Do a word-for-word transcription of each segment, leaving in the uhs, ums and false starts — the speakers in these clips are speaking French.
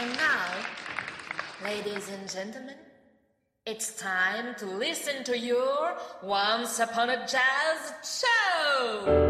And now, ladies and gentlemen, it's time to listen to your Once Upon a Jazz show!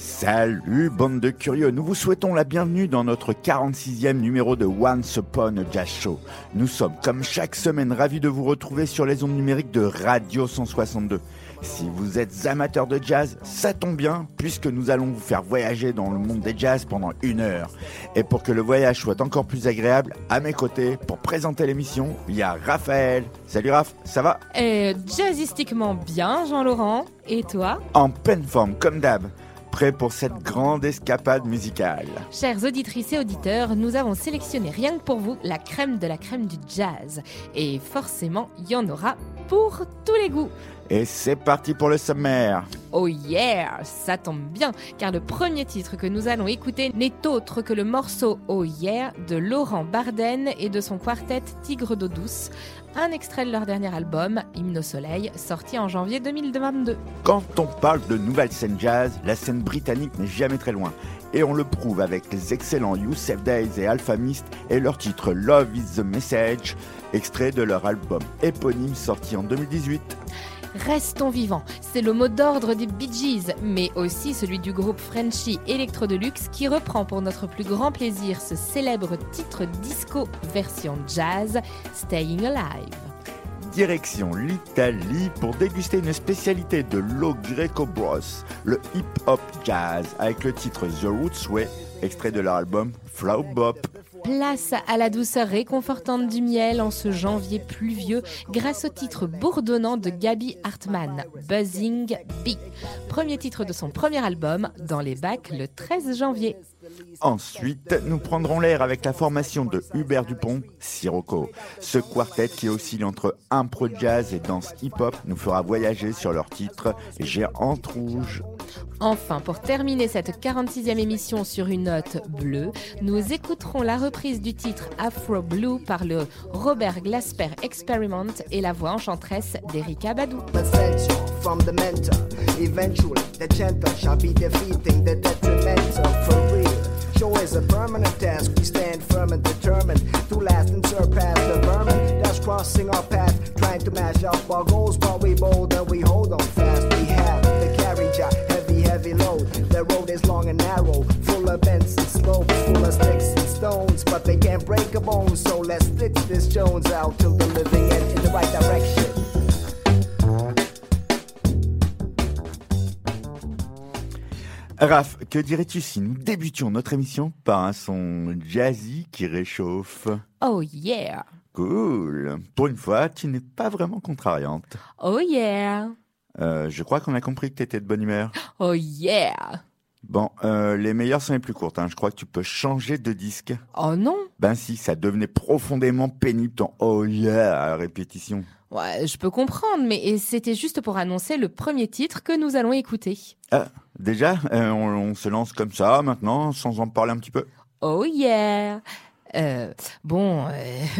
Salut bande de curieux, nous vous souhaitons la bienvenue dans notre quarante-sixième numéro de Once Upon a Jazz Show. Nous sommes comme chaque semaine ravis de vous retrouver sur les ondes numériques de Radio cent soixante-deux. Si vous êtes amateur de jazz, ça tombe bien puisque nous allons vous faire voyager dans le monde des jazz pendant une heure. Et pour que le voyage soit encore plus agréable, à mes côtés, pour présenter l'émission, il y a Raphaël. Salut Raph, ça va ? Euh, jazzistiquement bien Jean-Laurent, et toi ? En pleine forme comme d'hab. Prêt pour cette grande escapade musicale. Chères auditrices et auditeurs, nous avons sélectionné rien que pour vous la crème de la crème du jazz. Et forcément, il y en aura pour tous les goûts. Et c'est parti pour le sommaire. Oh yeah, ça tombe bien, car le premier titre que nous allons écouter n'est autre que le morceau Oh yeah de Laurent Bardainne et de son quartet Tigre d'eau douce, un extrait de leur dernier album, Hymno Soleil, sorti en janvier deux mille vingt-deux. Quand on parle de nouvelle scène jazz, la scène britannique n'est jamais très loin. Et on le prouve avec les excellents Yussef Dayes et Alfa Mist et leur titre Love is the Message, extrait de leur album éponyme sorti en deux mille dix-huit. Restons vivants, c'est le mot d'ordre des Bee Gees, mais aussi celui du groupe Frenchy Electro Deluxe qui reprend pour notre plus grand plaisir ce célèbre titre disco version jazz, Staying Alive. Direction l'Italie pour déguster une spécialité de l'eau gréco-brosse, le hip-hop jazz, avec le titre The Roots Way, extrait de leur album Flow Bop. Place à la douceur réconfortante du miel en ce janvier pluvieux grâce au titre bourdonnant de Gabi Hartmann, Buzzing Bee, premier titre de son premier album, dans les bacs le treize janvier. Ensuite, nous prendrons l'air avec la formation de Hubert Dupont, Sirocco. Ce quartet qui oscille entre impro jazz et danse hip-hop nous fera voyager sur leur titre « Géante rouge ». Enfin, pour terminer cette quarante-sixième émission sur une note bleue, nous écouterons la reprise du titre « Afro Blue » par le Robert Glasper Experiment et la voix enchanteresse d'Erykah Badu. Show is a permanent task. We stand firm and determined to last and surpass the vermin that's crossing our path, trying to mash up our goals. But we bold and we hold on fast. We have the carriage, a heavy, heavy load. The road is long and narrow, full of bends and slopes, full of sticks and stones. But they can't break a bone, so let's stitch this Jones out till the living end in the right direction. Raph, que dirais-tu si nous débutions notre émission par un son jazzy qui réchauffe ? Oh yeah ! Cool ! Pour une fois, tu n'es pas vraiment contrariante. Oh yeah ! Euh, je crois qu'on a compris que t'étais de bonne humeur. Oh yeah ! Bon, euh, les meilleures sont les plus courtes, hein. Je crois que tu peux changer de disque. Oh non ! Ben si, ça devenait profondément pénible ton oh yeah à répétition. Ouais, je peux comprendre, mais c'était juste pour annoncer le premier titre que nous allons écouter. Ah, déjà euh, on, on se lance comme ça, maintenant, sans en parler un petit peu. Oh yeah euh, Bon, euh,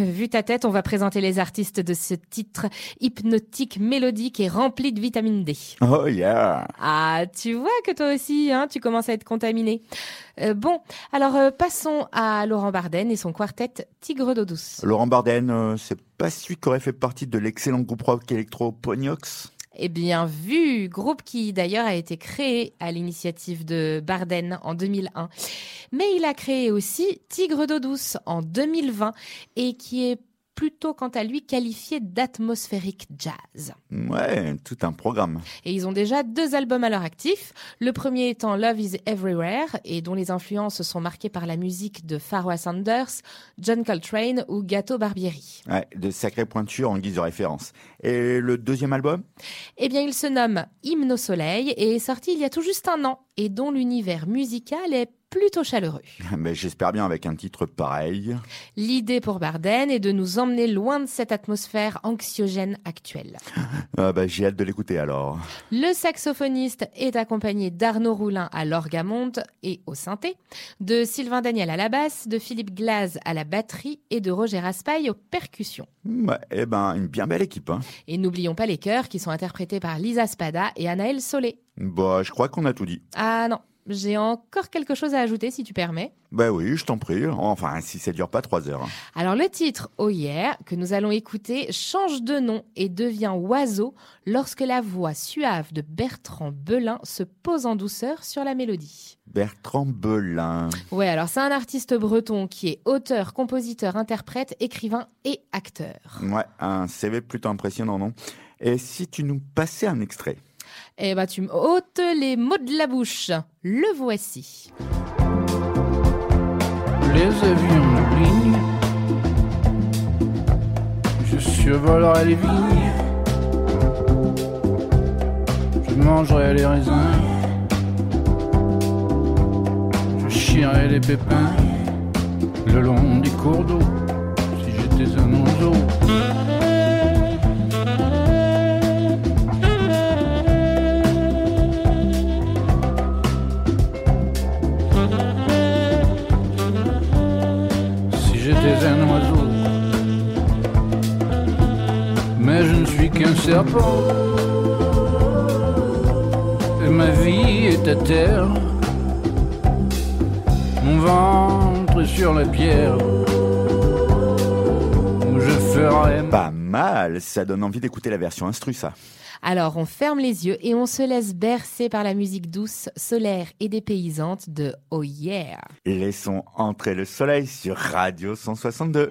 vu ta tête, on va présenter les artistes de ce titre hypnotique, mélodique et rempli de vitamine D. Oh yeah Ah, tu vois que toi aussi, hein, tu commences à être contaminé. Euh, bon, alors euh, passons à Laurent Bardainne et son quartet Tigre d'eau douce. Laurent Bardainne, euh, c'est pas celui qui aurait fait partie de l'excellent groupe rock électro Ponyox ? Eh bien vu, groupe qui d'ailleurs a été créé à l'initiative de Bardainne en deux mille un. Mais il a créé aussi Tigre d'eau douce en deux mille vingt et qui est plutôt quant à lui qualifié d'atmosphérique jazz. Ouais, tout un programme. Et ils ont déjà deux albums à leur actif, le premier étant Love is Everywhere et dont les influences sont marquées par la musique de Pharoah Sanders, John Coltrane ou Gato Barbieri. Ouais, de sacrées pointures en guise de référence. Et le deuxième album ? Eh bien, il se nomme Hymno Soleil et est sorti il y a tout juste un an et dont l'univers musical est plutôt chaleureux. Mais j'espère bien avec un titre pareil. L'idée pour Bardainne est de nous emmener loin de cette atmosphère anxiogène actuelle. Euh, bah, j'ai hâte de l'écouter alors. Le saxophoniste est accompagné d'Arnaud Roulin à l'orgamonde et au synthé, de Sylvain Daniel à la basse, de Philippe Glaze à la batterie et de Roger Aspail aux percussions. Bah, eh ben, une bien belle équipe, hein. Et n'oublions pas les chœurs qui sont interprétés par Lisa Spada et Anaël Solé. Bah, je crois qu'on a tout dit. Ah non. J'ai encore quelque chose à ajouter, si tu permets. Ben oui, je t'en prie. Enfin, si ça ne dure pas trois heures. Alors, le titre « Oh yeah » que nous allons écouter change de nom et devient « Oiseau » lorsque la voix suave de Bertrand Belin se pose en douceur sur la mélodie. Bertrand Belin. Ouais, alors c'est un artiste breton qui est auteur, compositeur, interprète, écrivain et acteur. Ouais, un C V plutôt impressionnant, non ? Et si tu nous passais un extrait ? Eh ben, tu me ôtes les mots de la bouche. Le voici. Les avions de ligne, je survolerai les vignes, je mangerai les raisins, je chierai les pépins le long des cours d'eau, si j'étais un oiseau. Un oiseau, mais je ne suis qu'un serpent, et ma vie est à terre, mon ventre est sur la pierre, où je ferai... Pas mal, ça donne envie d'écouter la version instru, ça. Alors, on ferme les yeux et on se laisse bercer par la musique douce, solaire et dépaysante de Oh Yeah. Laissons entrer le soleil sur Radio cent soixante-deux.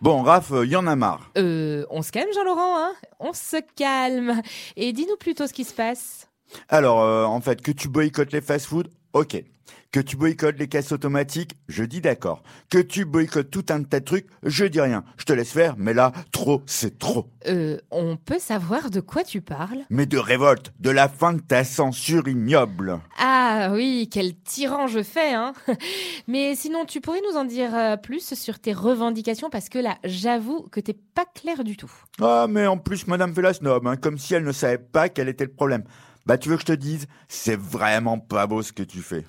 Bon, Raph, il y en a marre. Euh, on se calme, Jean-Laurent, hein ? On se calme. Et dis-nous plutôt ce qui se passe. Alors, euh, en fait, que tu boycottes les fast-foods, ok. Que tu boycottes les caisses automatiques, je dis d'accord. Que tu boycottes tout un tas de trucs, je dis rien. Je te laisse faire, mais là, trop, c'est trop. Euh, on peut savoir de quoi tu parles ? Mais de révolte, de la fin de ta censure ignoble. Ah oui, quel tyran je fais, hein ? Mais sinon, tu pourrais nous en dire plus sur tes revendications, parce que là, j'avoue que t'es pas clair du tout. Ah, mais en plus, Madame fait la snob, hein, comme si elle ne savait pas quel était le problème. Bah, tu veux que je te dise, c'est vraiment pas beau ce que tu fais.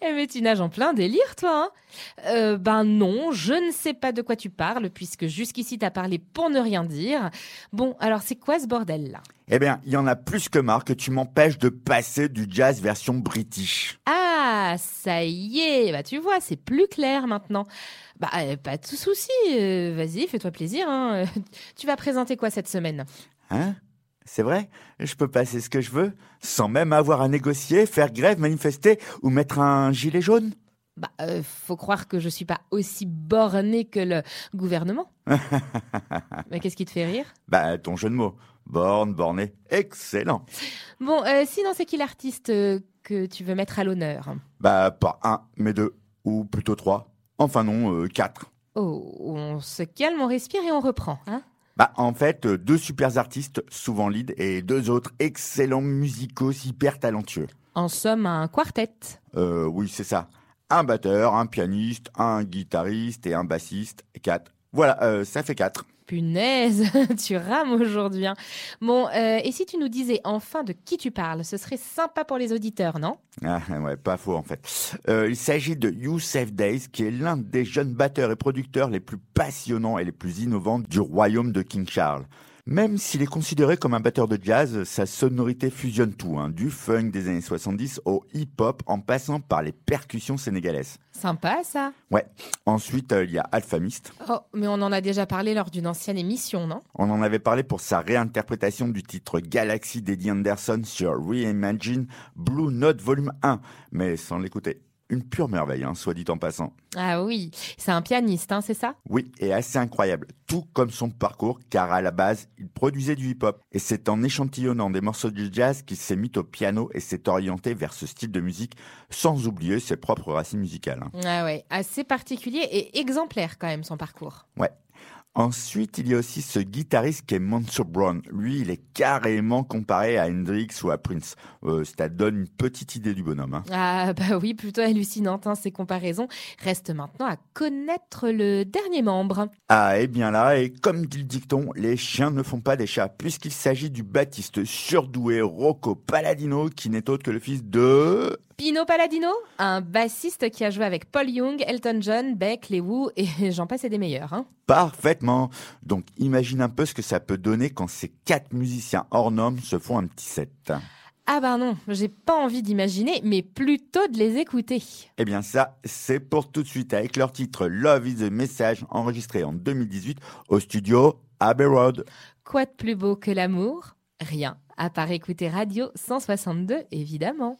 Mais tu nages en plein délire, toi, hein ? euh, Ben non, je ne sais pas de quoi tu parles, puisque jusqu'ici, t'as parlé pour ne rien dire. Bon, alors c'est quoi ce bordel-là ? Eh bien, il y en a plus que marre que tu m'empêches de passer du jazz version british. Ah, ça y est, bah tu vois, c'est plus clair maintenant. Bah, euh, pas de souci, euh, vas-y, fais-toi plaisir, hein. Tu vas présenter quoi cette semaine ? Hein ? C'est vrai, je peux passer ce que je veux, sans même avoir à négocier, faire grève, manifester ou mettre un gilet jaune. Bah, euh, faut croire que je suis pas aussi borné que le gouvernement. Bah, qu'est-ce qui te fait rire ? Bah, ton jeu de mots. Borne, borné, excellent. Bon, euh, sinon, c'est qui l'artiste euh, que tu veux mettre à l'honneur ? Bah, pas un, mais deux, ou plutôt trois. Enfin non, euh, quatre. Oh, on se calme, on respire et on reprend, hein ? Bah, en fait, deux super artistes, souvent lead, et deux autres excellents musicos hyper talentueux. En somme, un quartet. Euh, oui, c'est ça. Un batteur, un pianiste, un guitariste et un bassiste. Quatre. Voilà, euh, ça fait quatre. Punaise, tu rames aujourd'hui, hein. Bon, euh, et si tu nous disais enfin de qui tu parles, ce serait sympa pour les auditeurs, non ? Ah ouais, pas faux en fait. Euh, il s'agit de Yussef Dayes, qui est l'un des jeunes batteurs et producteurs les plus passionnants et les plus innovants du royaume de King Charles. Même s'il est considéré comme un batteur de jazz, sa sonorité fusionne tout, hein, du funk des années soixante-dix au hip-hop en passant par les percussions sénégalaises. Sympa ça. Ouais. Ensuite, euh, il y a Alfa Mist. Oh, mais on en a déjà parlé lors d'une ancienne émission, non ? On en avait parlé pour sa réinterprétation du titre Galaxy d'Eddie Anderson sur Reimagine Blue Note Volume un, mais sans l'écouter. Une pure merveille, hein, soit dit en passant. Ah oui, c'est un pianiste, hein, c'est ça ? Oui, et assez incroyable, tout comme son parcours, car à la base, il produisait du hip-hop. Et c'est en échantillonnant des morceaux de jazz qu'il s'est mis au piano et s'est orienté vers ce style de musique, sans oublier ses propres racines musicales. Hein. Ah ouais, assez particulier et exemplaire quand même son parcours. Ouais. Ensuite, il y a aussi ce guitariste qui est Mansour Brown. Lui, il est carrément comparé à Hendrix ou à Prince. Euh, ça donne une petite idée du bonhomme. Hein. Ah bah oui, plutôt hallucinante hein, ces comparaisons. Reste maintenant à connaître le dernier membre. Ah et bien là, et comme dit le dicton, les chiens ne font pas des chats, puisqu'il s'agit du baptiste surdoué Rocco Paladino, qui n'est autre que le fils de... Dino Paladino, un bassiste qui a joué avec Paul Young, Elton John, Beck, Les Who et j'en passe et des meilleurs. Hein. Parfaitement. Donc imagine un peu ce que ça peut donner quand ces quatre musiciens hors normes se font un petit set. Ah ben non, j'ai pas envie d'imaginer, mais plutôt de les écouter. Eh bien ça, c'est pour tout de suite avec leur titre Love is a Message, enregistré en deux mille dix-huit au studio Abbey Road. Quoi de plus beau que l'amour ? Rien, à part écouter Radio cent soixante-deux évidemment.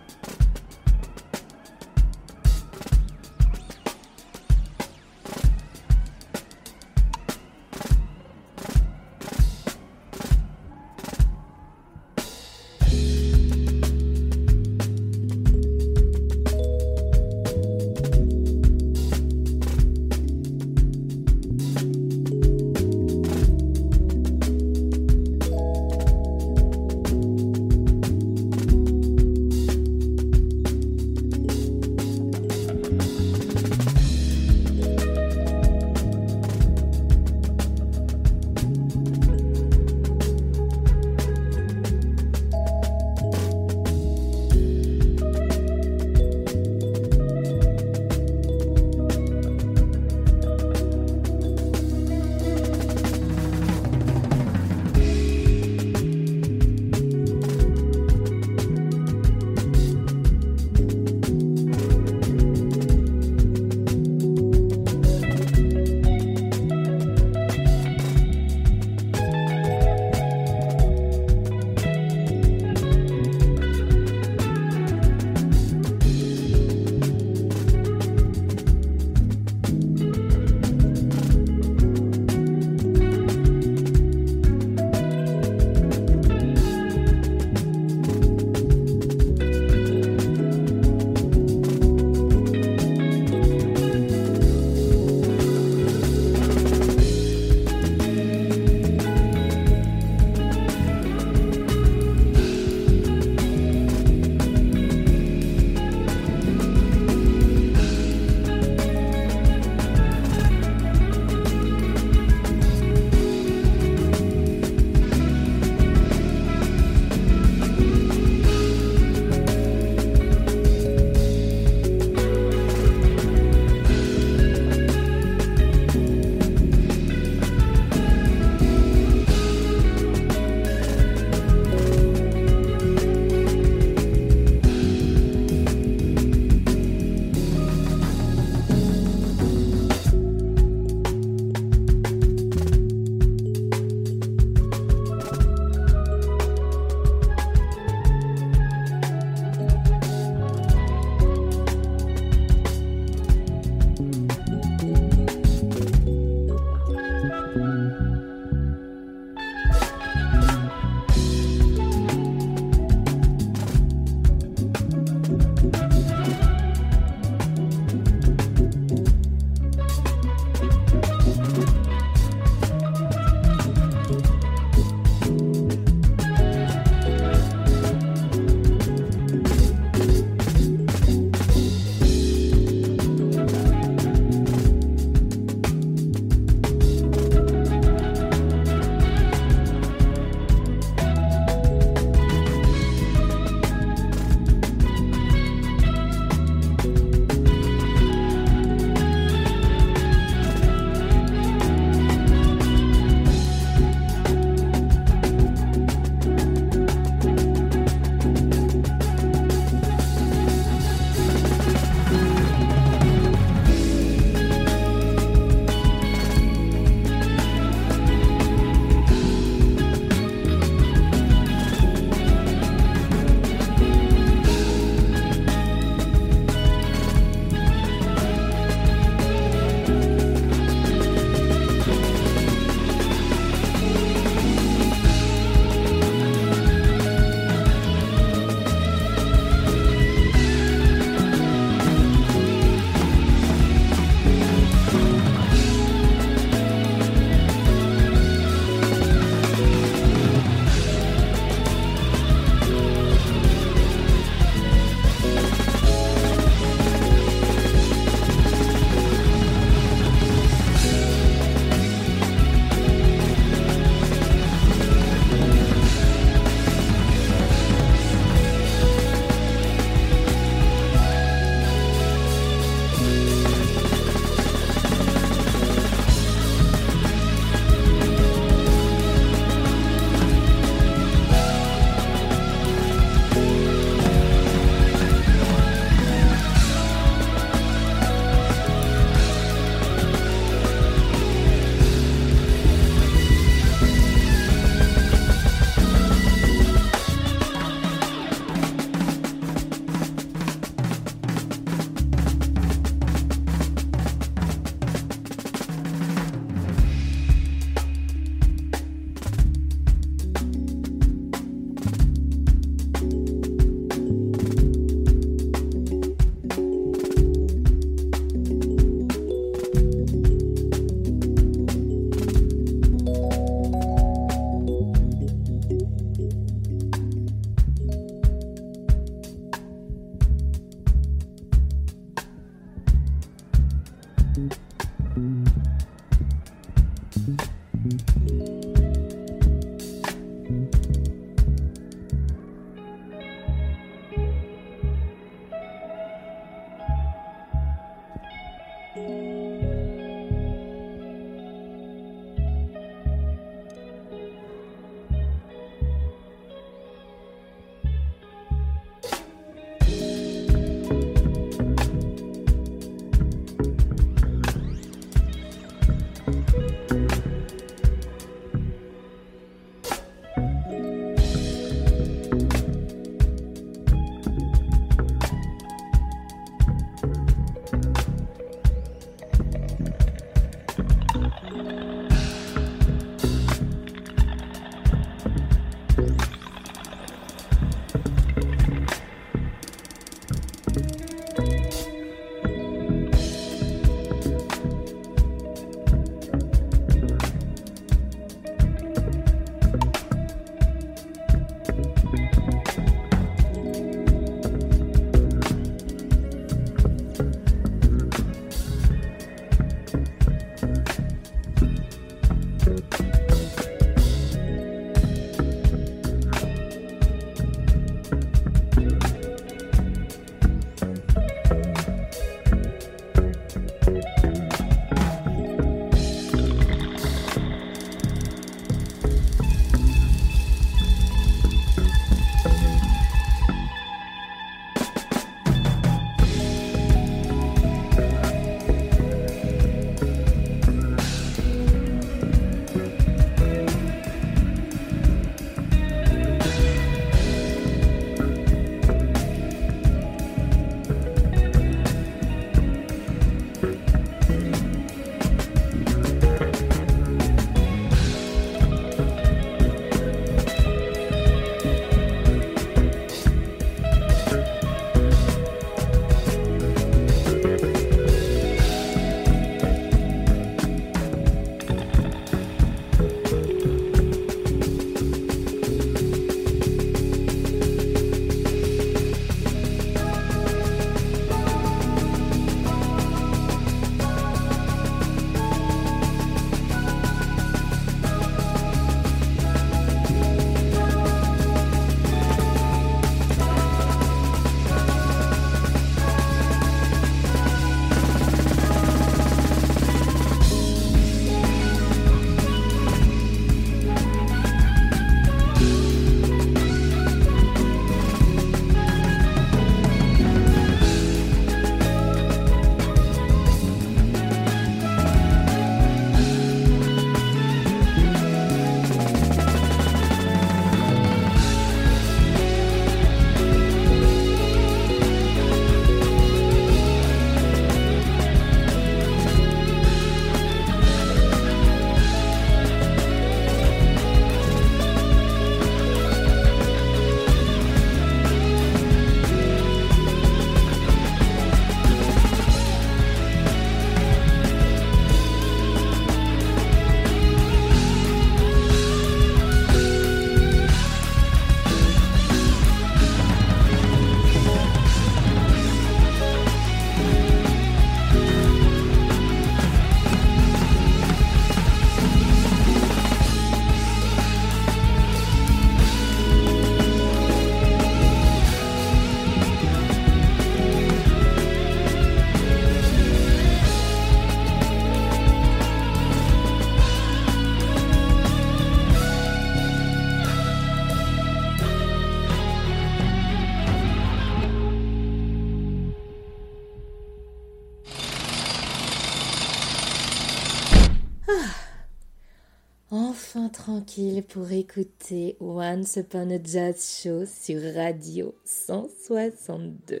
enfin tranquille pour écouter Once Upon a Jazz Show sur Radio cent soixante-deux.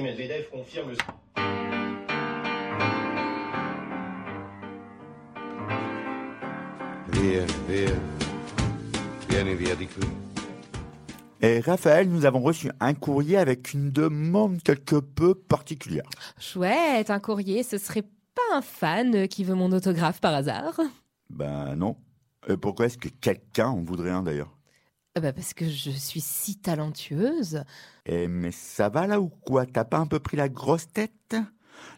Medvedev confirme le... Via, via, vieni via di qui. Et Raphaël, nous avons reçu un courrier avec une demande quelque peu particulière. Chouette, un courrier, ce serait pas un fan qui veut mon autographe par hasard? Ben non. Et pourquoi est-ce que quelqu'un en voudrait un d'ailleurs? Ben parce que je suis si talentueuse. Eh mais ça va là ou quoi? T'as pas un peu pris la grosse tête?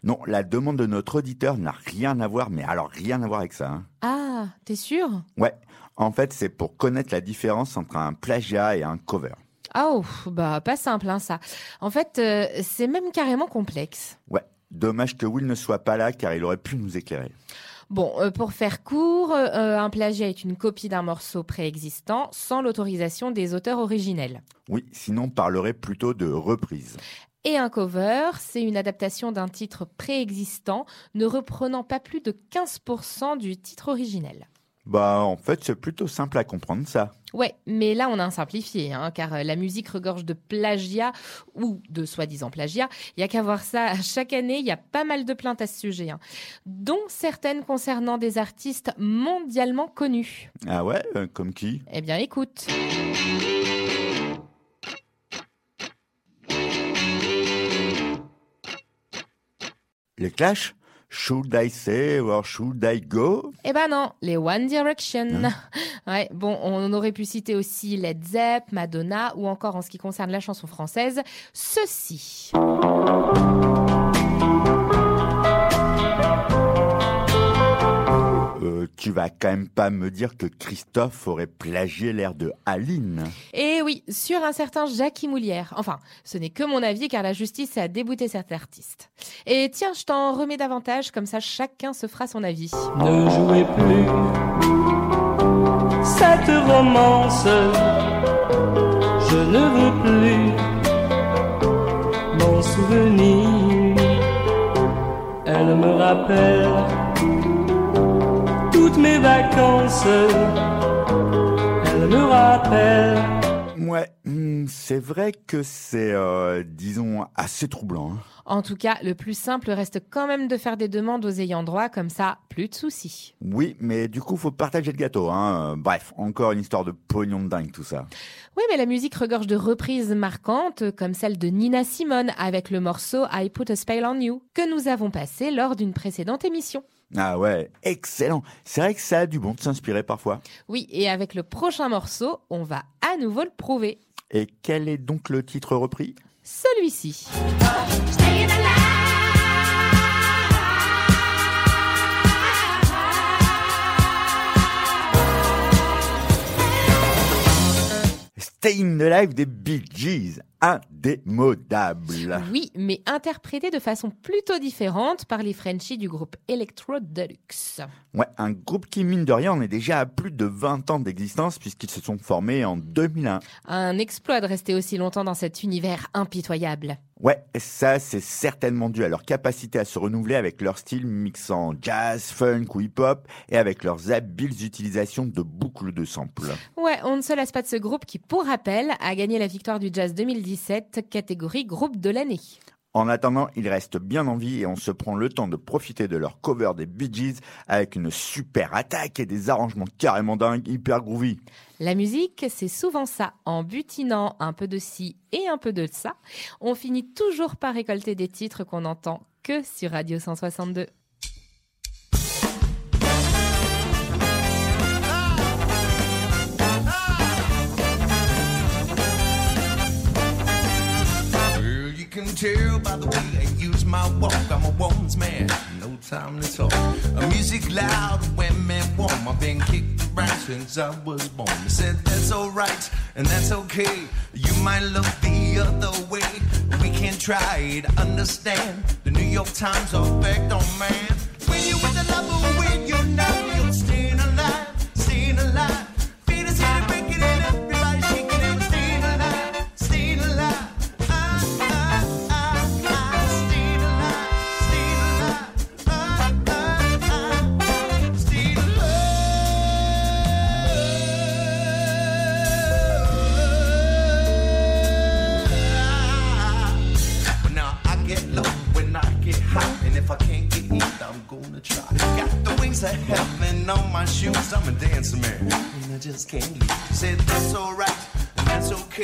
Non, la demande de notre auditeur n'a rien à voir, mais alors rien à voir avec ça. Hein. Ah, t'es sûr? Ouais, en fait, c'est pour connaître la différence entre un plagiat et un cover. Oh, bah pas simple hein, ça. En fait, euh, c'est même carrément complexe. Ouais, dommage que Will ne soit pas là car il aurait pu nous éclairer. Bon, euh, pour faire court, euh, un plagiat est une copie d'un morceau préexistant sans l'autorisation des auteurs originels. Oui, sinon on parlerait plutôt de reprise. Et un cover, c'est une adaptation d'un titre préexistant, ne reprenant pas plus de quinze pour cent du titre originel. Bah, en fait, c'est plutôt simple à comprendre, ça. Ouais, mais là, on a un simplifié, hein, car la musique regorge de plagiat ou de soi-disant plagiat. Il n'y a qu'à voir ça. Chaque année, il y a pas mal de plaintes à ce sujet, hein, dont certaines concernant des artistes mondialement connus. Ah ouais, euh, comme qui? Eh bien, écoute. Les Clash? Should I say or should I go? Eh ben non, les One Direction. Hein? Ouais, bon, on aurait pu citer aussi Led Zepp, Madonna ou encore en ce qui concerne la chanson française, ceci. Euh, tu vas quand même pas me dire que Christophe aurait plagié l'air de Aline. Eh oui, sur un certain Jackie Moulière. Enfin, ce n'est que mon avis car la justice a débouté cet artiste. Et tiens, je t'en remets davantage, comme ça chacun se fera son avis. Ne jouez plus cette romance, je ne veux plus mon souvenir. Elle me rappelle toutes mes vacances, elle me rappelle. Ouais, c'est vrai que c'est, euh, disons, assez troublant. Hein. En tout cas, le plus simple reste quand même de faire des demandes aux ayants droit, comme ça, plus de soucis. Oui, mais du coup, faut partager le gâteau. Hein. Bref, encore une histoire de pognon de dingue, tout ça. Oui, mais la musique regorge de reprises marquantes, comme celle de Nina Simone, avec le morceau « I Put a Spell on You », que nous avons passé lors d'une précédente émission. Ah ouais, excellent. C'est vrai que ça a du bon de s'inspirer parfois. Oui, et avec le prochain morceau, on va à nouveau le prouver. Et quel est donc le titre repris ? Celui-ci. Staying Alive des Bee Gees, indémodable. Oui, mais interprété de façon plutôt différente par les Frenchies du groupe Electro Deluxe. Ouais, un groupe qui, mine de rien, en est déjà à plus de vingt ans d'existence puisqu'ils se sont formés en deux mille un. Un exploit de rester aussi longtemps dans cet univers impitoyable. Ouais, ça c'est certainement dû à leur capacité à se renouveler avec leur style mixant jazz, funk ou hip-hop et avec leurs habiles utilisations de boucles de samples. Ouais, on ne se lasse pas de ce groupe qui, pour rappel, a gagné la victoire du jazz deux mille dix-sept, catégorie groupe de l'année. En attendant, ils restent bien en vie et on se prend le temps de profiter de leur cover des Bee Gees avec une super attaque et des arrangements carrément dingues, hyper groovy. La musique, c'est souvent ça. En butinant un peu de ci et un peu de ça, on finit toujours par récolter des titres qu'on n'entend que sur Radio cent soixante-deux. Tell by the way I use my walk, I'm a woman's man, no time to talk. A music loud, women warm, I've been kicked around since I was born. They said that's alright, and that's okay. You might look the other way, but we can't try to understand. The New York Times are backed on man. When you're with a lover, when you're not, you're staying alive, staying alive. Feet is here to break it in, everybody's shaking it. Staying alive, staying alive. Stay alive, stay alive. just can't leave. Said that's alright, and that's okay.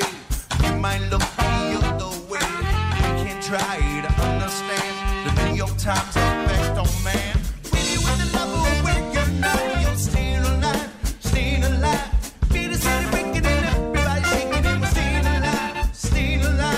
You might look the other way. We can try to understand the New York Times effect on man. When you in the love of where you're not, you're still alive, still alive. Be the city breaking it up, everybody shaking it. We're still alive, still alive.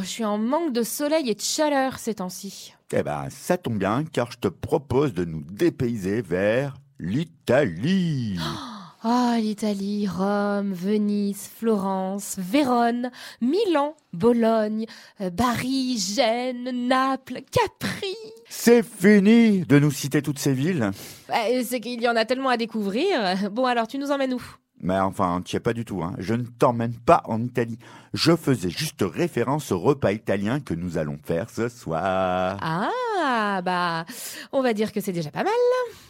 Je suis en manque de soleil et de chaleur ces temps-ci. Eh ben, ça tombe bien, car je te propose de nous dépayser vers l'Italie. Ah, oh, l'Italie, Rome, Venise, Florence, Vérone, Milan, Bologne, Bari, Gênes, Naples, Capri. C'est fini de nous citer toutes ces villes. Ouais, c'est qu'il y en a tellement à découvrir. Bon, alors, tu nous emmènes où ? Mais enfin, tu n'y es pas du tout, hein. Je ne t'emmène pas en Italie. Je faisais juste référence au repas italien que nous allons faire ce soir. Ah, bah, on va dire que c'est déjà pas mal.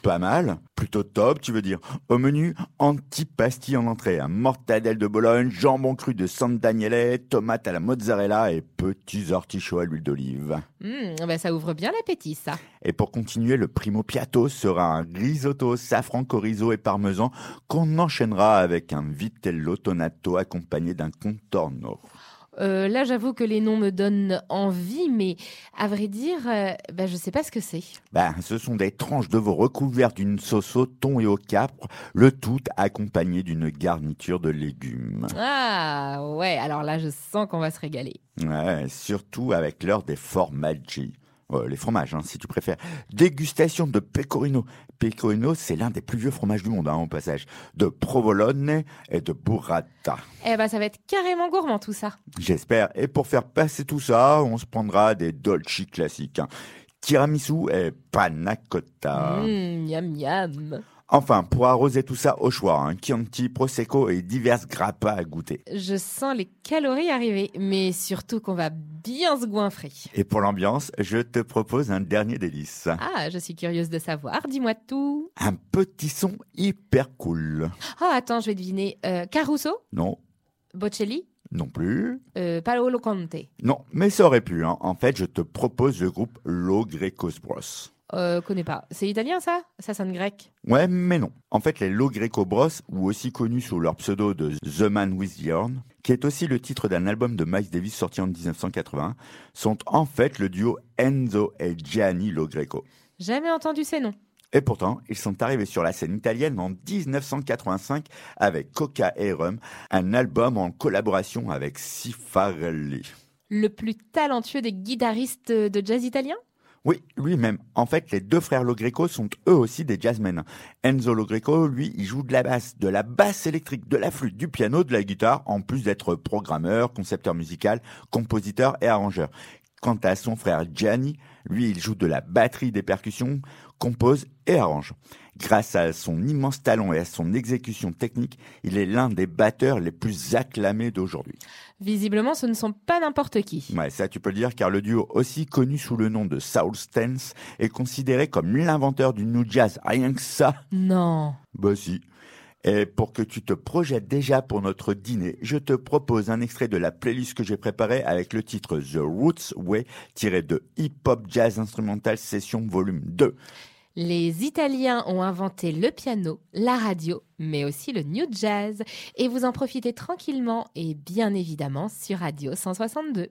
Pas mal ? Plutôt top, tu veux dire. Au menu, antipasti en entrée, hein. Mortadelle de Bologne, jambon cru de San Daniele, tomates à la mozzarella et petits artichauts à l'huile d'olive. Mmh, bah ça ouvre bien l'appétit, ça. Et pour continuer, le primo piatto sera un risotto, safran, chorizo et parmesan qu'on enchaînera avec un vitello tonato accompagné d'un contorno. Euh, là, j'avoue que les noms me donnent envie, mais à vrai dire, euh, bah, je ne sais pas ce que c'est. Bah, ce sont des tranches de veau recouvertes d'une sauce au thon et au capre, le tout accompagné d'une garniture de légumes. Ah ouais, alors là, je sens qu'on va se régaler. Ouais, surtout avec l'heure des formaggi. Euh, les fromages, hein, si tu préfères. Dégustation de pecorino. Pecorino, c'est l'un des plus vieux fromages du monde, hein, au passage. De provolone et de burrata. Eh ben, ça va être carrément gourmand, tout ça. J'espère. Et pour faire passer tout ça, on se prendra des dolci classiques, hein. Tiramisu et panna cotta. Mmh, yam yam. Enfin, pour arroser tout ça au choix, hein, Chianti, Prosecco et diverses grappas à goûter. Je sens les calories arriver, mais surtout qu'on va bien se goinfrer. Et pour l'ambiance, je te propose un dernier délice. Ah, je suis curieuse de savoir, dis-moi tout. Un petit son hyper cool. Ah, oh, attends, je vais deviner. Euh, Caruso ? Non. Bocelli ? Non plus. Euh, Paolo Conte. Non, mais ça aurait pu. Hein. En fait, je te propose le groupe Los Grecos Bros. Euh, connais pas. C'est italien, ça ? Ça sonne grec. Ouais, mais non. En fait, les Los Grecos Bros, ou aussi connus sous leur pseudo de The Man With The Horn, qui est aussi le titre d'un album de Miles Davis sorti en dix-neuf cent quatre-vingt, sont en fait le duo Enzo et Gianni Los Grecos. Jamais entendu ces noms. Et pourtant, ils sont arrivés sur la scène italienne en dix-neuf cent quatre-vingt-cinq avec Coca et Rum, un album en collaboration avec Cifarelli. Le plus talentueux des guitaristes de jazz italien ? Oui, lui-même. En fait, les deux frères Los Grecos sont eux aussi des jazzmen. Enzo Los Greco, lui, il joue de la basse, de la basse électrique, de la flûte, du piano, de la guitare, en plus d'être programmeur, concepteur musical, compositeur et arrangeur. Quant à son frère Gianni, lui, il joue de la batterie, des percussions, compose et arrange. Grâce à son immense talent et à son exécution technique, il est l'un des batteurs les plus acclamés d'aujourd'hui. Visiblement, ce ne sont pas n'importe qui. Ouais, ça tu peux le dire, car le duo, aussi connu sous le nom de Soul Stance, est considéré comme l'inventeur du new jazz. Rien que ça. Non. Bah si. Et pour que tu te projettes déjà pour notre dîner, je te propose un extrait de la playlist que j'ai préparée avec le titre The Roots Way, tiré de Hip Hop Jazz Instrumental Session Volume deux. Les Italiens ont inventé le piano, la radio, mais aussi le new jazz. Et vous en profitez tranquillement et bien évidemment sur Radio cent soixante-deux.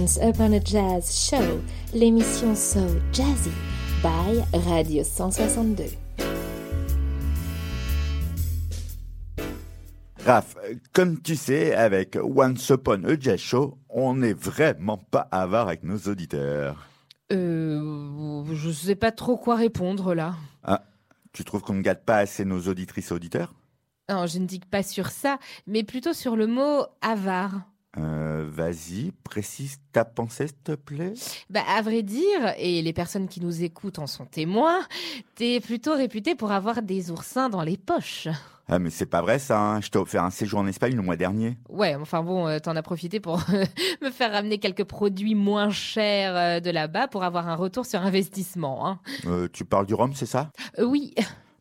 Once Upon a Jazz Show, l'émission So Jazzy by Radio cent soixante-deux. Raph, comme tu sais, avec Once Upon a Jazz Show, on n'est vraiment pas avare avec nos auditeurs. Euh, je ne sais pas trop quoi répondre là. Ah, tu trouves qu'on ne gâte pas assez nos auditrices et auditeurs ? Non, je ne dis pas sur ça, mais plutôt sur le mot avare. Euh, vas-y, précise ta pensée, s'il te plaît. Bah, à vrai dire, et les personnes qui nous écoutent en sont témoins, t'es plutôt réputé pour avoir des oursins dans les poches. Ah, mais c'est pas vrai ça, hein. Je t'ai offert un séjour en Espagne le mois dernier. Ouais, enfin bon, euh, t'en as profité pour me faire ramener quelques produits moins chers euh, de là-bas pour avoir un retour sur investissement. Hein. Euh, tu parles du rhum, c'est ça ? euh, Oui.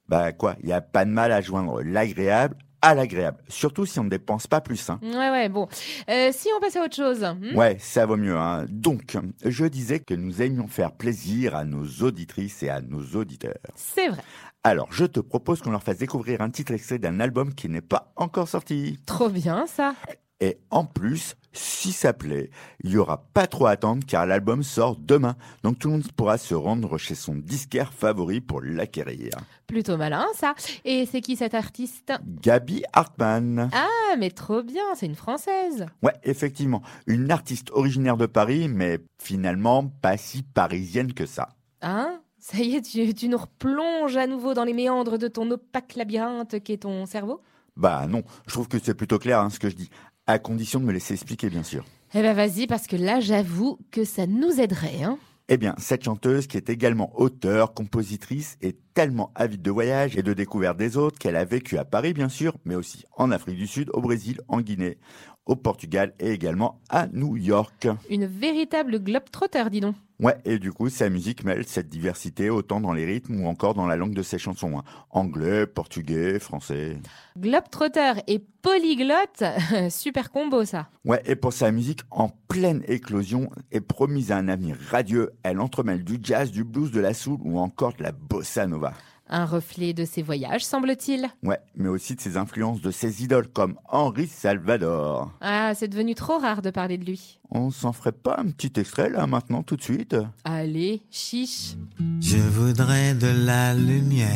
Bah quoi, il n'y a pas de mal à joindre l'agréable à l'agréable, surtout si on ne dépense pas plus. Hein. Ouais, ouais, bon. Euh, si on passe à autre chose. Hmm ouais, ça vaut mieux. Hein. Donc, je disais que nous aimions faire plaisir à nos auditrices et à nos auditeurs. C'est vrai. Alors, je te propose qu'on leur fasse découvrir un titre extrait d'un album qui n'est pas encore sorti. Trop bien, ça. Et en plus, si ça plaît, il n'y aura pas trop à attendre car l'album sort demain. Donc tout le monde pourra se rendre chez son disquaire favori pour l'acquérir. Plutôt malin ça. Et c'est qui cette artiste ? Gabi Hartmann. Ah mais trop bien, c'est une Française. Ouais, effectivement, une artiste originaire de Paris mais finalement pas si parisienne que ça. Hein ? Ça y est, tu, tu nous replonges à nouveau dans les méandres de ton opaque labyrinthe qu'est ton cerveau ? Bah non, je trouve que c'est plutôt clair hein, ce que je dis. À condition de me laisser expliquer, bien sûr. Eh bien, vas-y, parce que là, j'avoue que ça nous aiderait. Hein. Eh bien, cette chanteuse qui est également auteure, compositrice, est tellement avide de voyage et de découverte des autres qu'elle a vécu à Paris, bien sûr, mais aussi en Afrique du Sud, au Brésil, en Guinée, au Portugal et également à New York. Une véritable globe-trotter, dis donc. Ouais, et du coup, sa musique mêle cette diversité autant dans les rythmes ou encore dans la langue de ses chansons. Hein. Anglais, portugais, français. Globe-trotter et polyglotte, super combo ça. Ouais, et pour sa musique en pleine éclosion et promise à un avenir radieux, elle entremêle du jazz, du blues, de la soul ou encore de la bossa nova. Un reflet de ses voyages, semble-t-il. Ouais, mais aussi de ses influences, de ses idoles comme Henri Salvador. Ah, c'est devenu trop rare de parler de lui. On s'en ferait pas un petit extrait, là, maintenant, tout de suite ? Allez, chiche. Je voudrais de la lumière,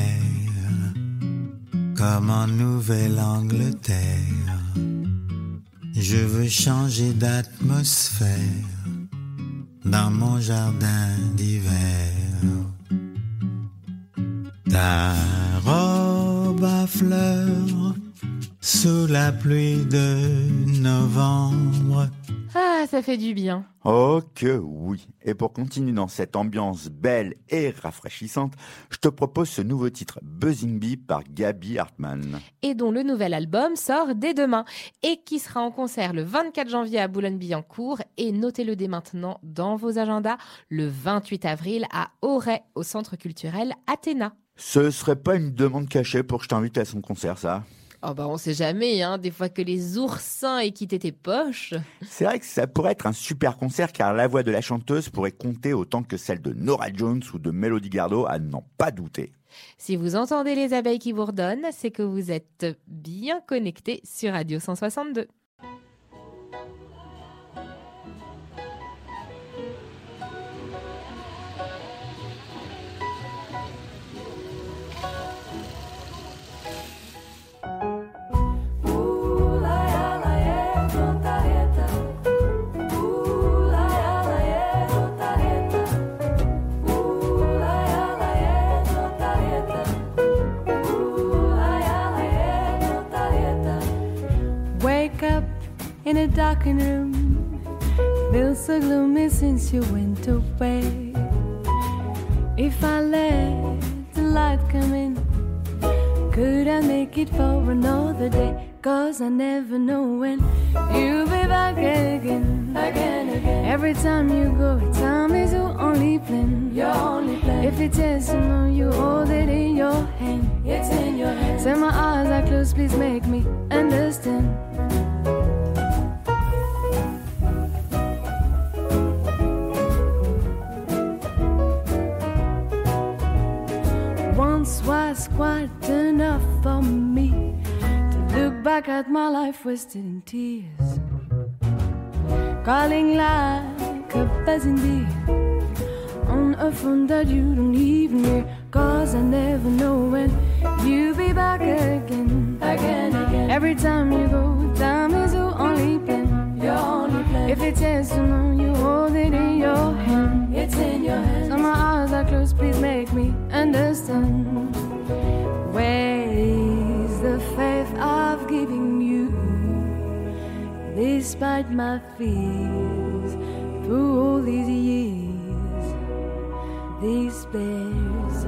comme en Nouvelle-Angleterre. Je veux changer d'atmosphère, dans mon jardin d'hiver. Ta robe à fleurs sous la pluie de novembre. Ah, ça fait du bien. Oh que oui. Et pour continuer dans cette ambiance belle et rafraîchissante, je te propose ce nouveau titre Buzzing Bee par Gabi Hartmann. Et dont le nouvel album sort dès demain et qui sera en concert le vingt-quatre janvier à Boulogne-Billancourt. Et notez-le dès maintenant dans vos agendas, le vingt-huit avril à Auray, au centre culturel Athéna. Ce serait pas une demande cachée pour que je t'invite à son concert, ça ? Oh bah on sait jamais, hein, des fois que les oursins aient quitté tes poches. C'est vrai que ça pourrait être un super concert car la voix de la chanteuse pourrait compter autant que celle de Norah Jones ou de Melody Gardot, à n'en pas douter. Si vous entendez les abeilles qui bourdonnent, c'est que vous êtes bien connectés sur Radio cent soixante-deux. In a darkened room, feel so gloomy since you went away. If I let the light come in, could I make it for another day? Cause I never know when you'll be back again, again, again. Every time you go, time is your only plan, your only plan. If it's yes or no, you hold it in your hand, it's in your hand. So my eyes are closed, please make me understand. Was quite enough for me to look back at my life wasted in tears, calling life like a buzzing bee on a phone that you don't leave me, cause I never know when you'll be back again. Again, again. Every time you go, time is your only plan. Your only plan. If it's yes or no, you hold it in your hand. It's in your hand. So my eyes are closed, please make me understand. Where is the faith I've given you, despite my fears, through all these years? These bears,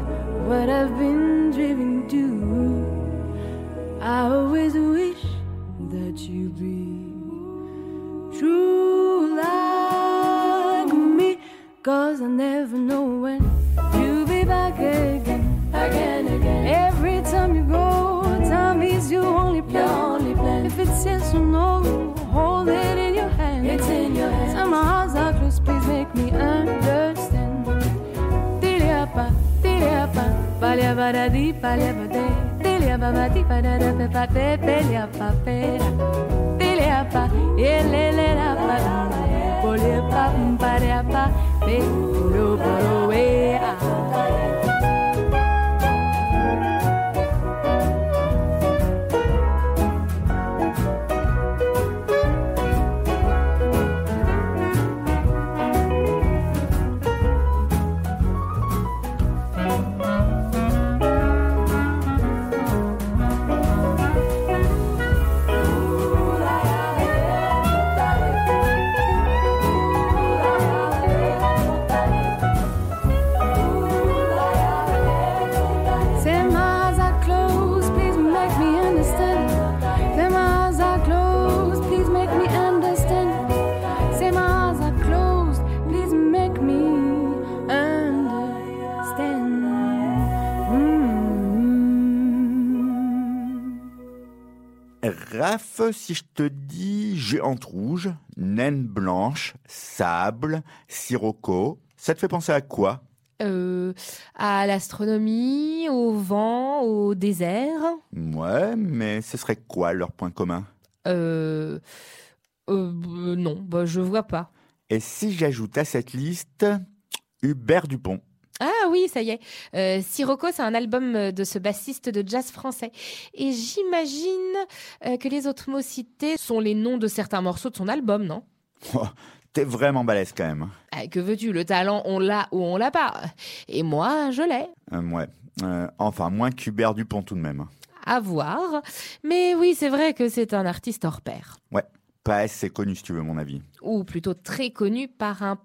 what I've been driven to, I always wish that you be true like me, cause I never know when you'll be back again, again, again. Every time you go, time is your only plan, your only plan. If it's yes or no, hold it in your hand. It's in your hand. So my eyes are closed, please make me understand. Tiliapa, tiliapa, paliabadadi, paliabade, tiliababadi, padadape, pape, peliapa, pera. Tiliapa, yelelera, padada, poliapa, pareapa, pe, poro, poro, wea. Raph, si je te dis Géante rouge, Naine blanche, Sable, Sirocco, ça te fait penser à quoi ? Euh, à l'astronomie, au vent, au désert. Ouais, mais ce serait quoi leur point commun ? Euh, euh non, bah, je vois pas. Et si j'ajoute à cette liste Hubert Dupont ? Ah oui, ça y est. Euh, Sirocco, c'est un album de ce bassiste de jazz français. Et j'imagine euh, que les autres mots cités sont les noms de certains morceaux de son album, non ? Oh, t'es vraiment balèze quand même. Ah, que veux-tu ? Le talent, on l'a ou on l'a pas. Et moi, je l'ai. Euh, ouais. Euh, enfin, moins qu'Hubert Dupont tout de même. À voir. Mais oui, c'est vrai que c'est un artiste hors pair. Ouais, pas assez connu si tu veux mon avis. Ou plutôt très connu par un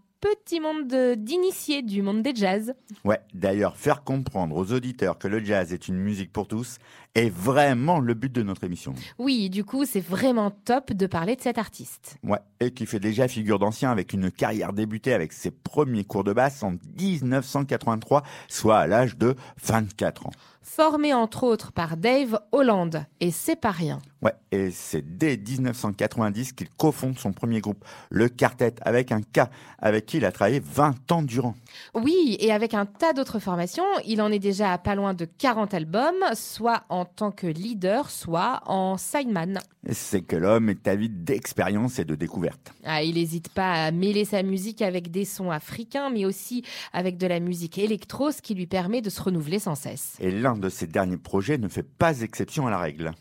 petit monde de, d'initiés du monde des jazz. Ouais, d'ailleurs, faire comprendre aux auditeurs que le jazz est une musique pour tous est vraiment le but de notre émission. Oui, du coup, c'est vraiment top de parler de cet artiste. Ouais, et qui fait déjà figure d'ancien avec une carrière débutée avec ses premiers cours de basse en dix-neuf cent quatre-vingt-trois, soit à l'âge de vingt-quatre ans. Formé entre autres par Dave Holland, et c'est pas rien. Ouais, et c'est dès dix-neuf cent quatre-vingt-dix qu'il cofonde son premier groupe, le Quartet, avec un K, avec qui il a travaillé vingt ans durant. Oui, et avec un tas d'autres formations, il en est déjà à pas loin de quarante albums, soit en tant que leader, soit en sideman. C'est que l'homme est avide d'expérience et de découverte. Ah, il n'hésite pas à mêler sa musique avec des sons africains, mais aussi avec de la musique électro, ce qui lui permet de se renouveler sans cesse. Et l'un de ses derniers projets ne fait pas exception à la règle.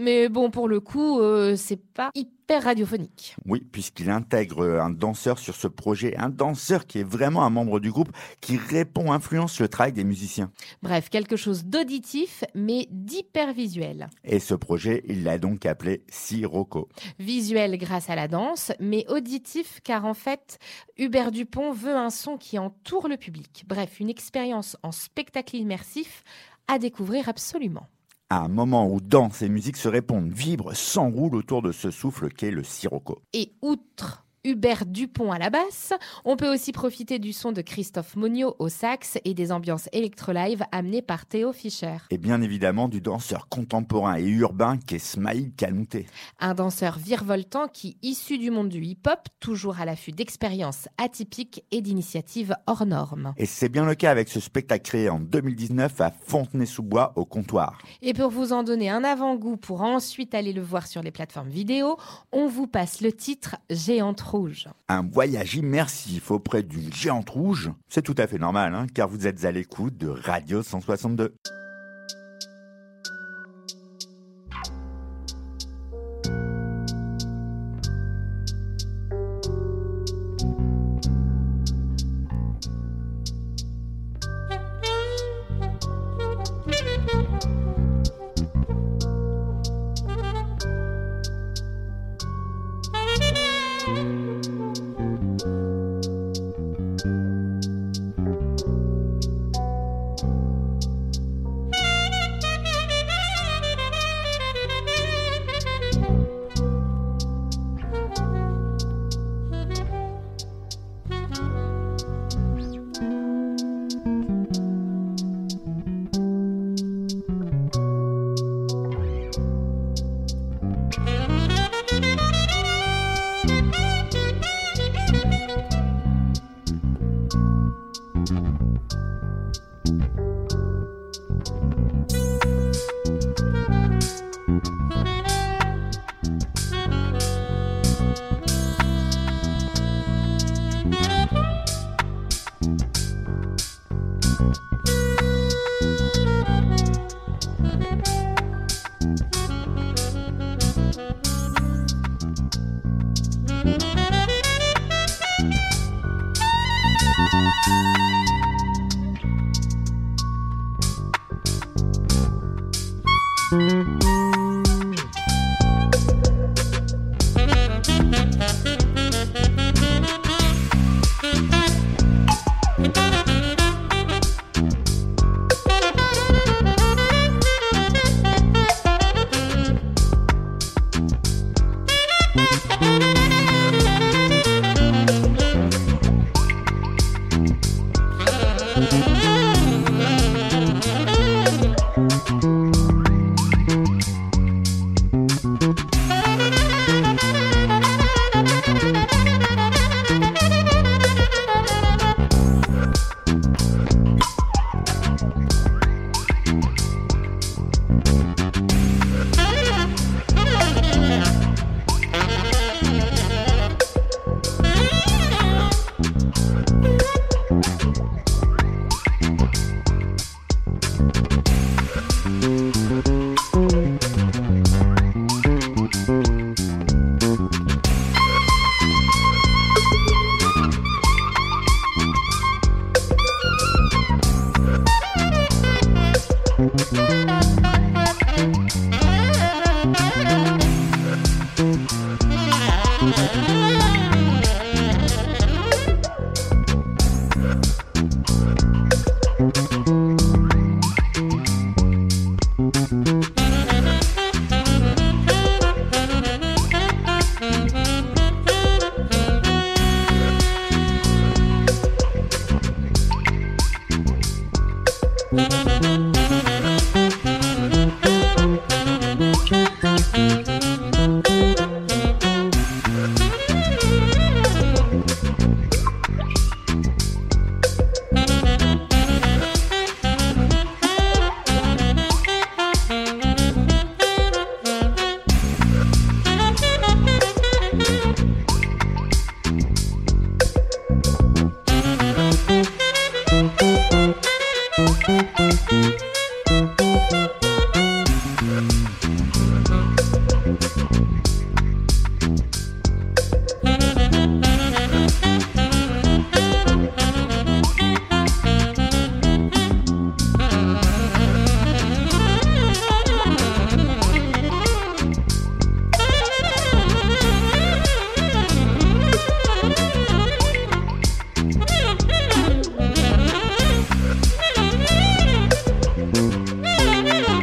Mais bon, pour le coup, euh, c'est pas hyper radiophonique. Oui, puisqu'il intègre un danseur sur ce projet, un danseur qui est vraiment un membre du groupe, qui répond, influence le travail des musiciens. Bref, quelque chose d'auditif, mais d'hyper visuel. Et ce projet, il l'a donc appelé Sirocco. Visuel grâce à la danse, mais auditif, car en fait, Hubert Dupont veut un son qui entoure le public. Bref, une expérience en spectacle immersif à découvrir absolument. À un moment où danse et musique se répondent, vibrent, s'enroulent autour de ce souffle qu'est le Sirocco. Et outre Hubert Dupont à la basse, on peut aussi profiter du son de Christophe Monio au sax et des ambiances électro-live amenées par Théo Fischer. Et bien évidemment du danseur contemporain et urbain qu'est Smaïd Kalonté. Un danseur virevoltant qui, issu du monde du hip-hop, toujours à l'affût d'expériences atypiques et d'initiatives hors normes. Et c'est bien le cas avec ce spectacle créé en deux mille dix-neuf à Fontenay-sous-Bois au Comptoir. Et pour vous en donner un avant-goût pour ensuite aller le voir sur les plateformes vidéo, on vous passe le titre Géante rouge rouge. Un voyage immersif auprès d'une géante rouge, c'est tout à fait normal, hein, car vous êtes à l'écoute de Radio cent soixante-deux. We'll be right back.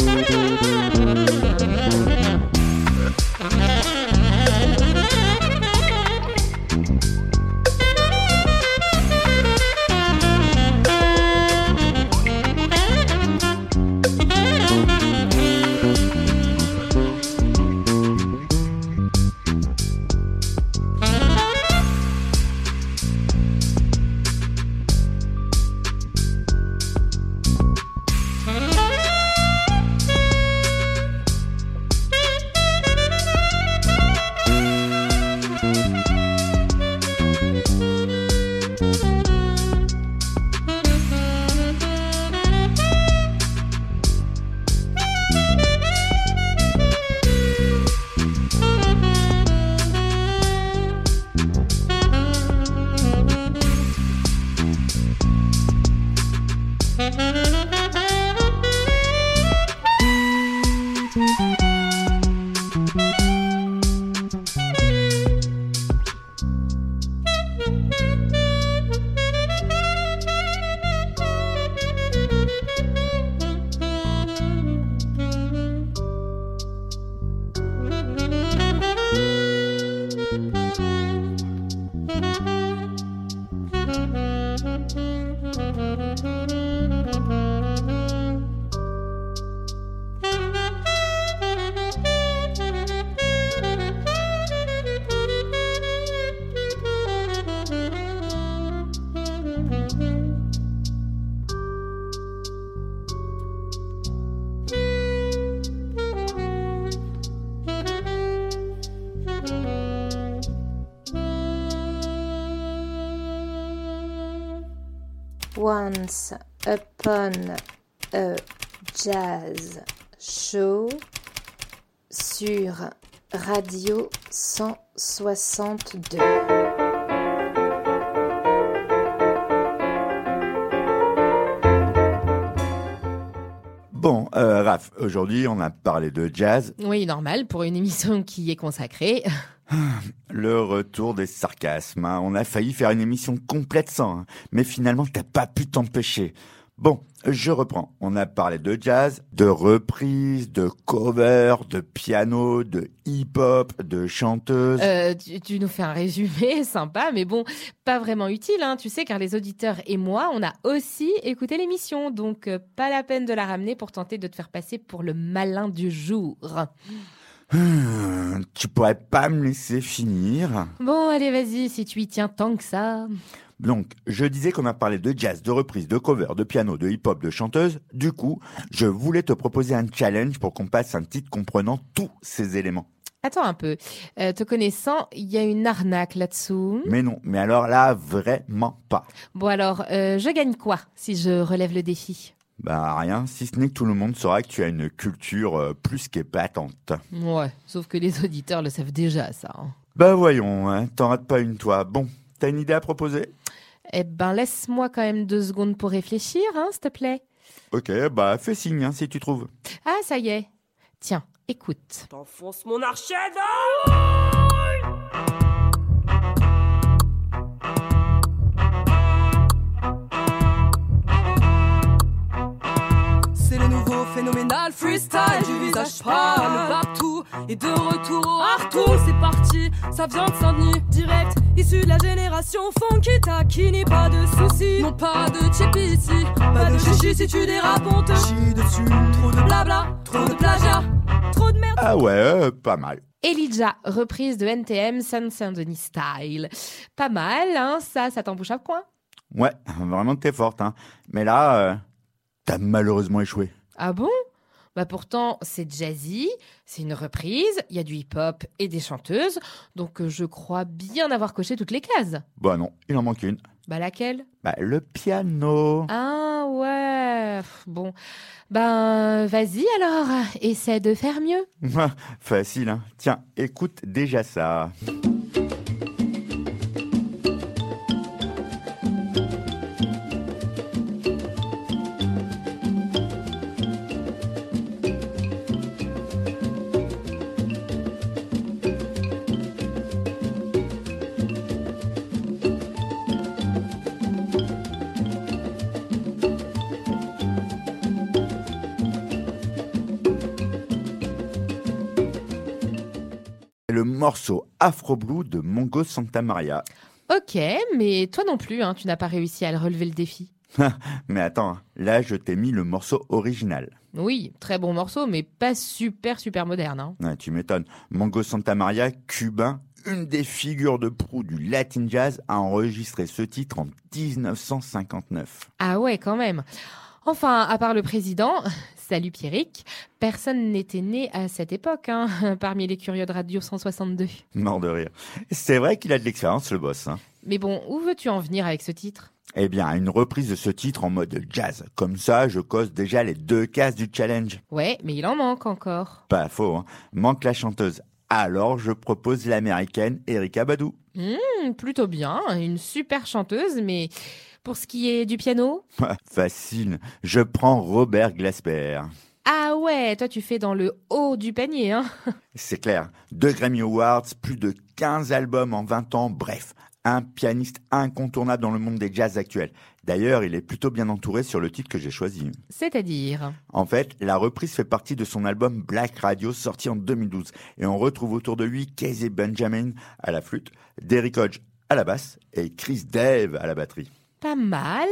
Once upon a jazz show sur Radio cent soixante-deux. Bon, euh, Raph, aujourd'hui, on a parlé de jazz. Oui, normal, pour une émission qui y est consacrée. Le retour des sarcasmes. Hein. On a failli faire une émission complète sans, hein. Mais finalement, t'as pas pu t'empêcher. Bon, je reprends. On a parlé de jazz, de reprises, de covers, de piano, de hip-hop, de chanteuses. Euh, tu, tu nous fais un résumé sympa, mais bon, pas vraiment utile, hein, tu sais, car les auditeurs et moi, on a aussi écouté l'émission, donc euh, pas la peine de la ramener pour tenter de te faire passer pour le malin du jour. Hum, tu pourrais pas me laisser finir? Bon, allez, vas-y, si tu y tiens tant que ça. Donc, je disais qu'on a parlé de jazz, de reprises, de covers, de piano, de hip-hop, de chanteuses. Du coup, je voulais te proposer un challenge pour qu'on passe un titre comprenant tous ces éléments. Attends un peu, euh, te connaissant, il y a une arnaque là-dessous. Mais non, mais alors là, vraiment pas. Bon alors, euh, je gagne quoi si je relève le défi ? Bah rien, si ce n'est que tout le monde saura que tu as une culture euh, plus qu'épatante. Ouais, sauf que les auditeurs le savent déjà ça. Hein. Bah voyons, hein, t'en rates pas une toi. Bon, t'as une idée à proposer ? Eh ben laisse-moi quand même deux secondes pour réfléchir, hein, s'il te plaît. Ok, bah fais signe hein, si tu trouves. Ah ça y est, tiens, écoute. T'enfonces mon archet dans... Phénoménal freestyle du visage pâle, le partout et de retour au Artoul, c'est parti, ça vient de Saint-Denis, direct, issu de la génération funky taquini, pas de soucis, non pas de chippy ici, pas, pas de chichi si tu dérapes, on te chie dessus, trop de blabla, trop de plagiat, trop de merde. Ah ouais, euh, pas mal. Elijah, reprise de N T M, Saint-Denis style. Pas mal, hein, ça, ça t'embouche à coin. Ouais, vraiment t'es forte, hein. Mais là, euh, t'as malheureusement échoué. Ah bon ? Bah pourtant, c'est jazzy, c'est une reprise, il y a du hip-hop et des chanteuses, donc je crois bien avoir coché toutes les cases. Bah non, il en manque une. Bah laquelle ? Bah le piano. Ah ouais, bon, ben vas-y alors, essaie de faire mieux. Facile, hein. Tiens, écoute déjà ça. Morceau Afro Blue de Mongo Santamaria. Ok, mais toi non plus, hein, tu n'as pas réussi à relever le défi. Mais attends, là je t'ai mis le morceau original. Oui, très bon morceau, mais pas super super moderne. Hein. Ouais, tu m'étonnes. Mongo Santamaria, cubain, une des figures de proue du Latin Jazz, a enregistré ce titre en dix-neuf cent cinquante-neuf. Ah ouais, quand même. Enfin, à part le président, salut Pierrick, personne n'était né à cette époque, hein, parmi les curieux de Radio cent soixante-deux. Mort de rire. C'est vrai qu'il a de l'expérience, le boss. Hein. Mais bon, où veux-tu en venir avec ce titre ? Eh bien, une reprise de ce titre en mode jazz. Comme ça, je cause déjà les deux cases du challenge. Ouais, mais il en manque encore. Pas faux, hein. Manque la chanteuse. Alors, je propose l'américaine Erykah Badu. Mmh, plutôt bien, une super chanteuse, mais... Pour ce qui est du piano ? Facile, je prends Robert Glasper. Ah ouais, toi tu fais dans le haut du panier, hein ? C'est clair, deux Grammy Awards, plus de quinze albums en vingt ans, bref, un pianiste incontournable dans le monde des jazz actuels. D'ailleurs, il est plutôt bien entouré sur le titre que j'ai choisi. C'est-à-dire ? En fait, la reprise fait partie de son album Black Radio, sorti en deux mille douze. Et on retrouve autour de lui Casey Benjamin à la flûte, Derrick Hodge à la basse et Chris Dave à la batterie. Pas mal,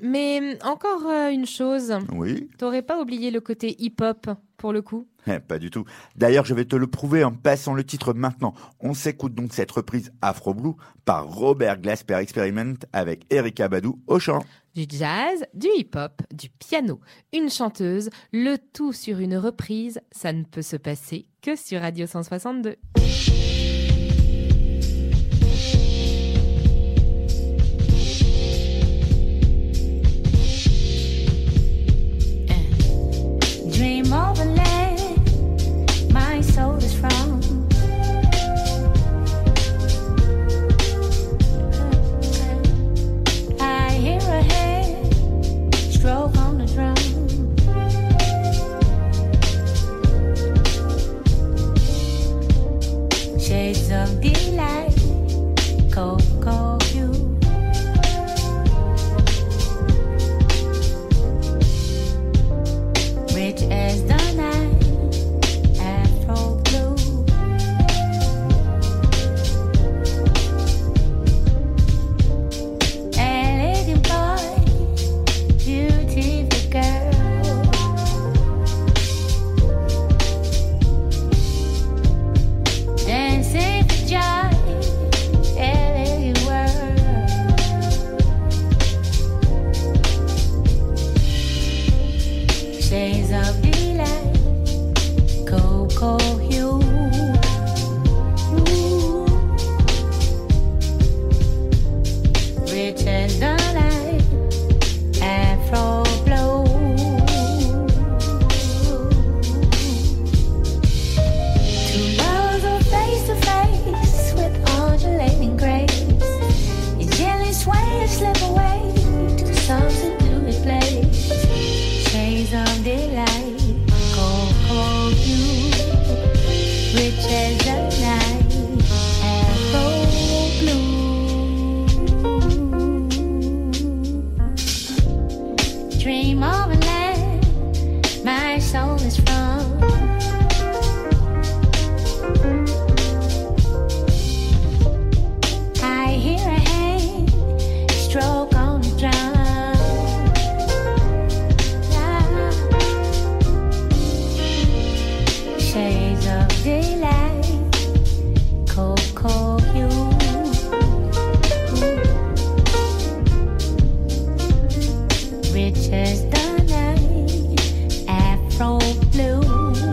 mais encore une chose. Oui ? T'aurais pas oublié le côté hip-hop, pour le coup ? Pas du tout. D'ailleurs, je vais te le prouver en passant le titre maintenant. On s'écoute donc cette reprise Afro Blue par Robert Glasper Experiment avec Erykah Badu au chant. Du jazz, du hip-hop, du piano, une chanteuse, le tout sur une reprise, ça ne peut se passer que sur Radio cent soixante-deux. Dream overland, my soul is from. I hear a head stroke on the drum. Shades of delight, cocoa as the night, Afro blue. Elegant boy, beautiful girl, dancing for joy, elegant world. Shades of cocoa hue, rich as the light, Afro blow. Two lovers are face to face with undulating grace. You gently sway and slip away to something to replace. Shades of daylight. As a night, Afro blue. Dream of a land my soul is from. I hear a hand stroke on the drum. Ah. Shades of daylight. Rich as the night, Afro blue.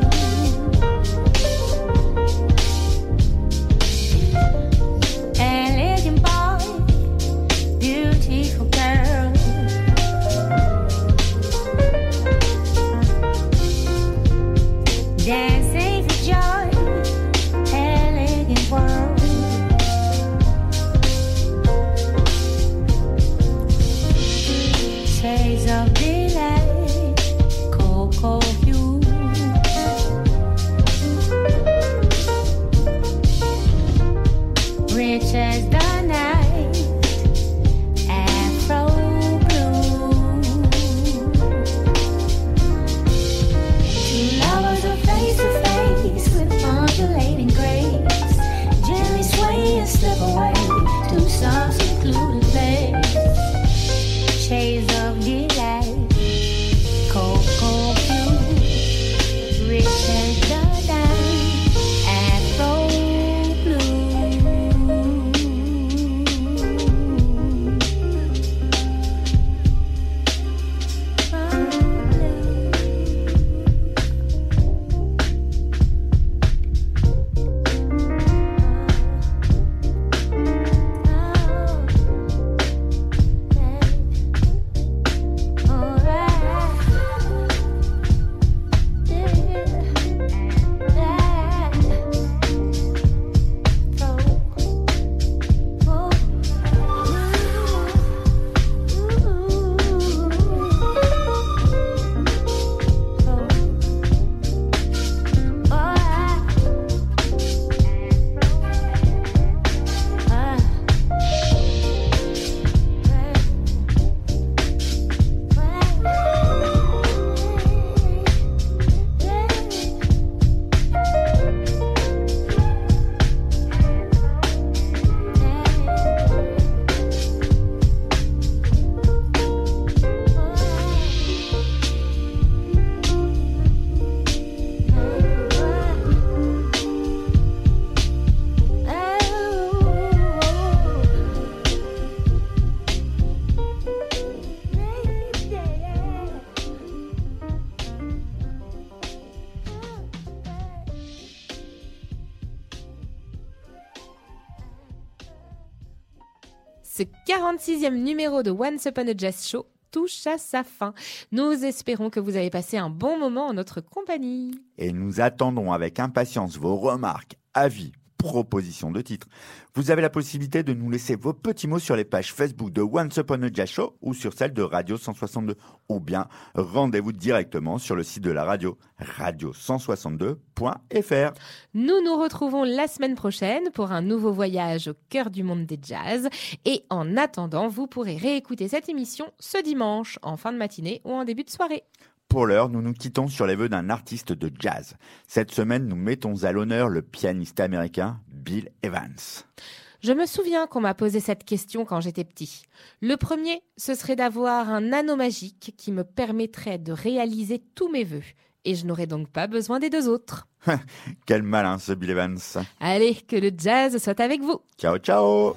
Ce quarante-sixième numéro de Once Upon a Jazz Show touche à sa fin. Nous espérons que vous avez passé un bon moment en notre compagnie. Et nous attendons avec impatience vos remarques, avis, propositions de titres. Vous avez la possibilité de nous laisser vos petits mots sur les pages Facebook de Once Upon a Jazz Show ou sur celle de Radio cent soixante-deux. Ou bien rendez-vous directement sur le site de la radio, radio cent soixante-deux point f r. Nous nous retrouvons la semaine prochaine pour un nouveau voyage au cœur du monde des jazz. Et en attendant, vous pourrez réécouter cette émission ce dimanche, en fin de matinée ou en début de soirée. Pour l'heure, nous nous quittons sur les vœux d'un artiste de jazz. Cette semaine, nous mettons à l'honneur le pianiste américain Bill Evans. Je me souviens qu'on m'a posé cette question quand j'étais petit. Le premier, ce serait d'avoir un anneau magique qui me permettrait de réaliser tous mes vœux. Et je n'aurais donc pas besoin des deux autres. Quel malin ce Bill Evans. Allez, que le jazz soit avec vous. Ciao, ciao.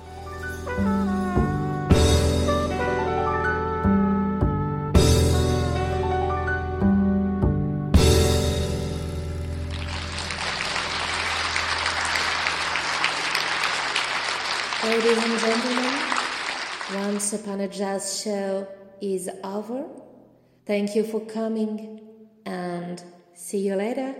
Ladies and gentlemen, Once Upon a Jazz Show is over. Thank you for coming and see you later.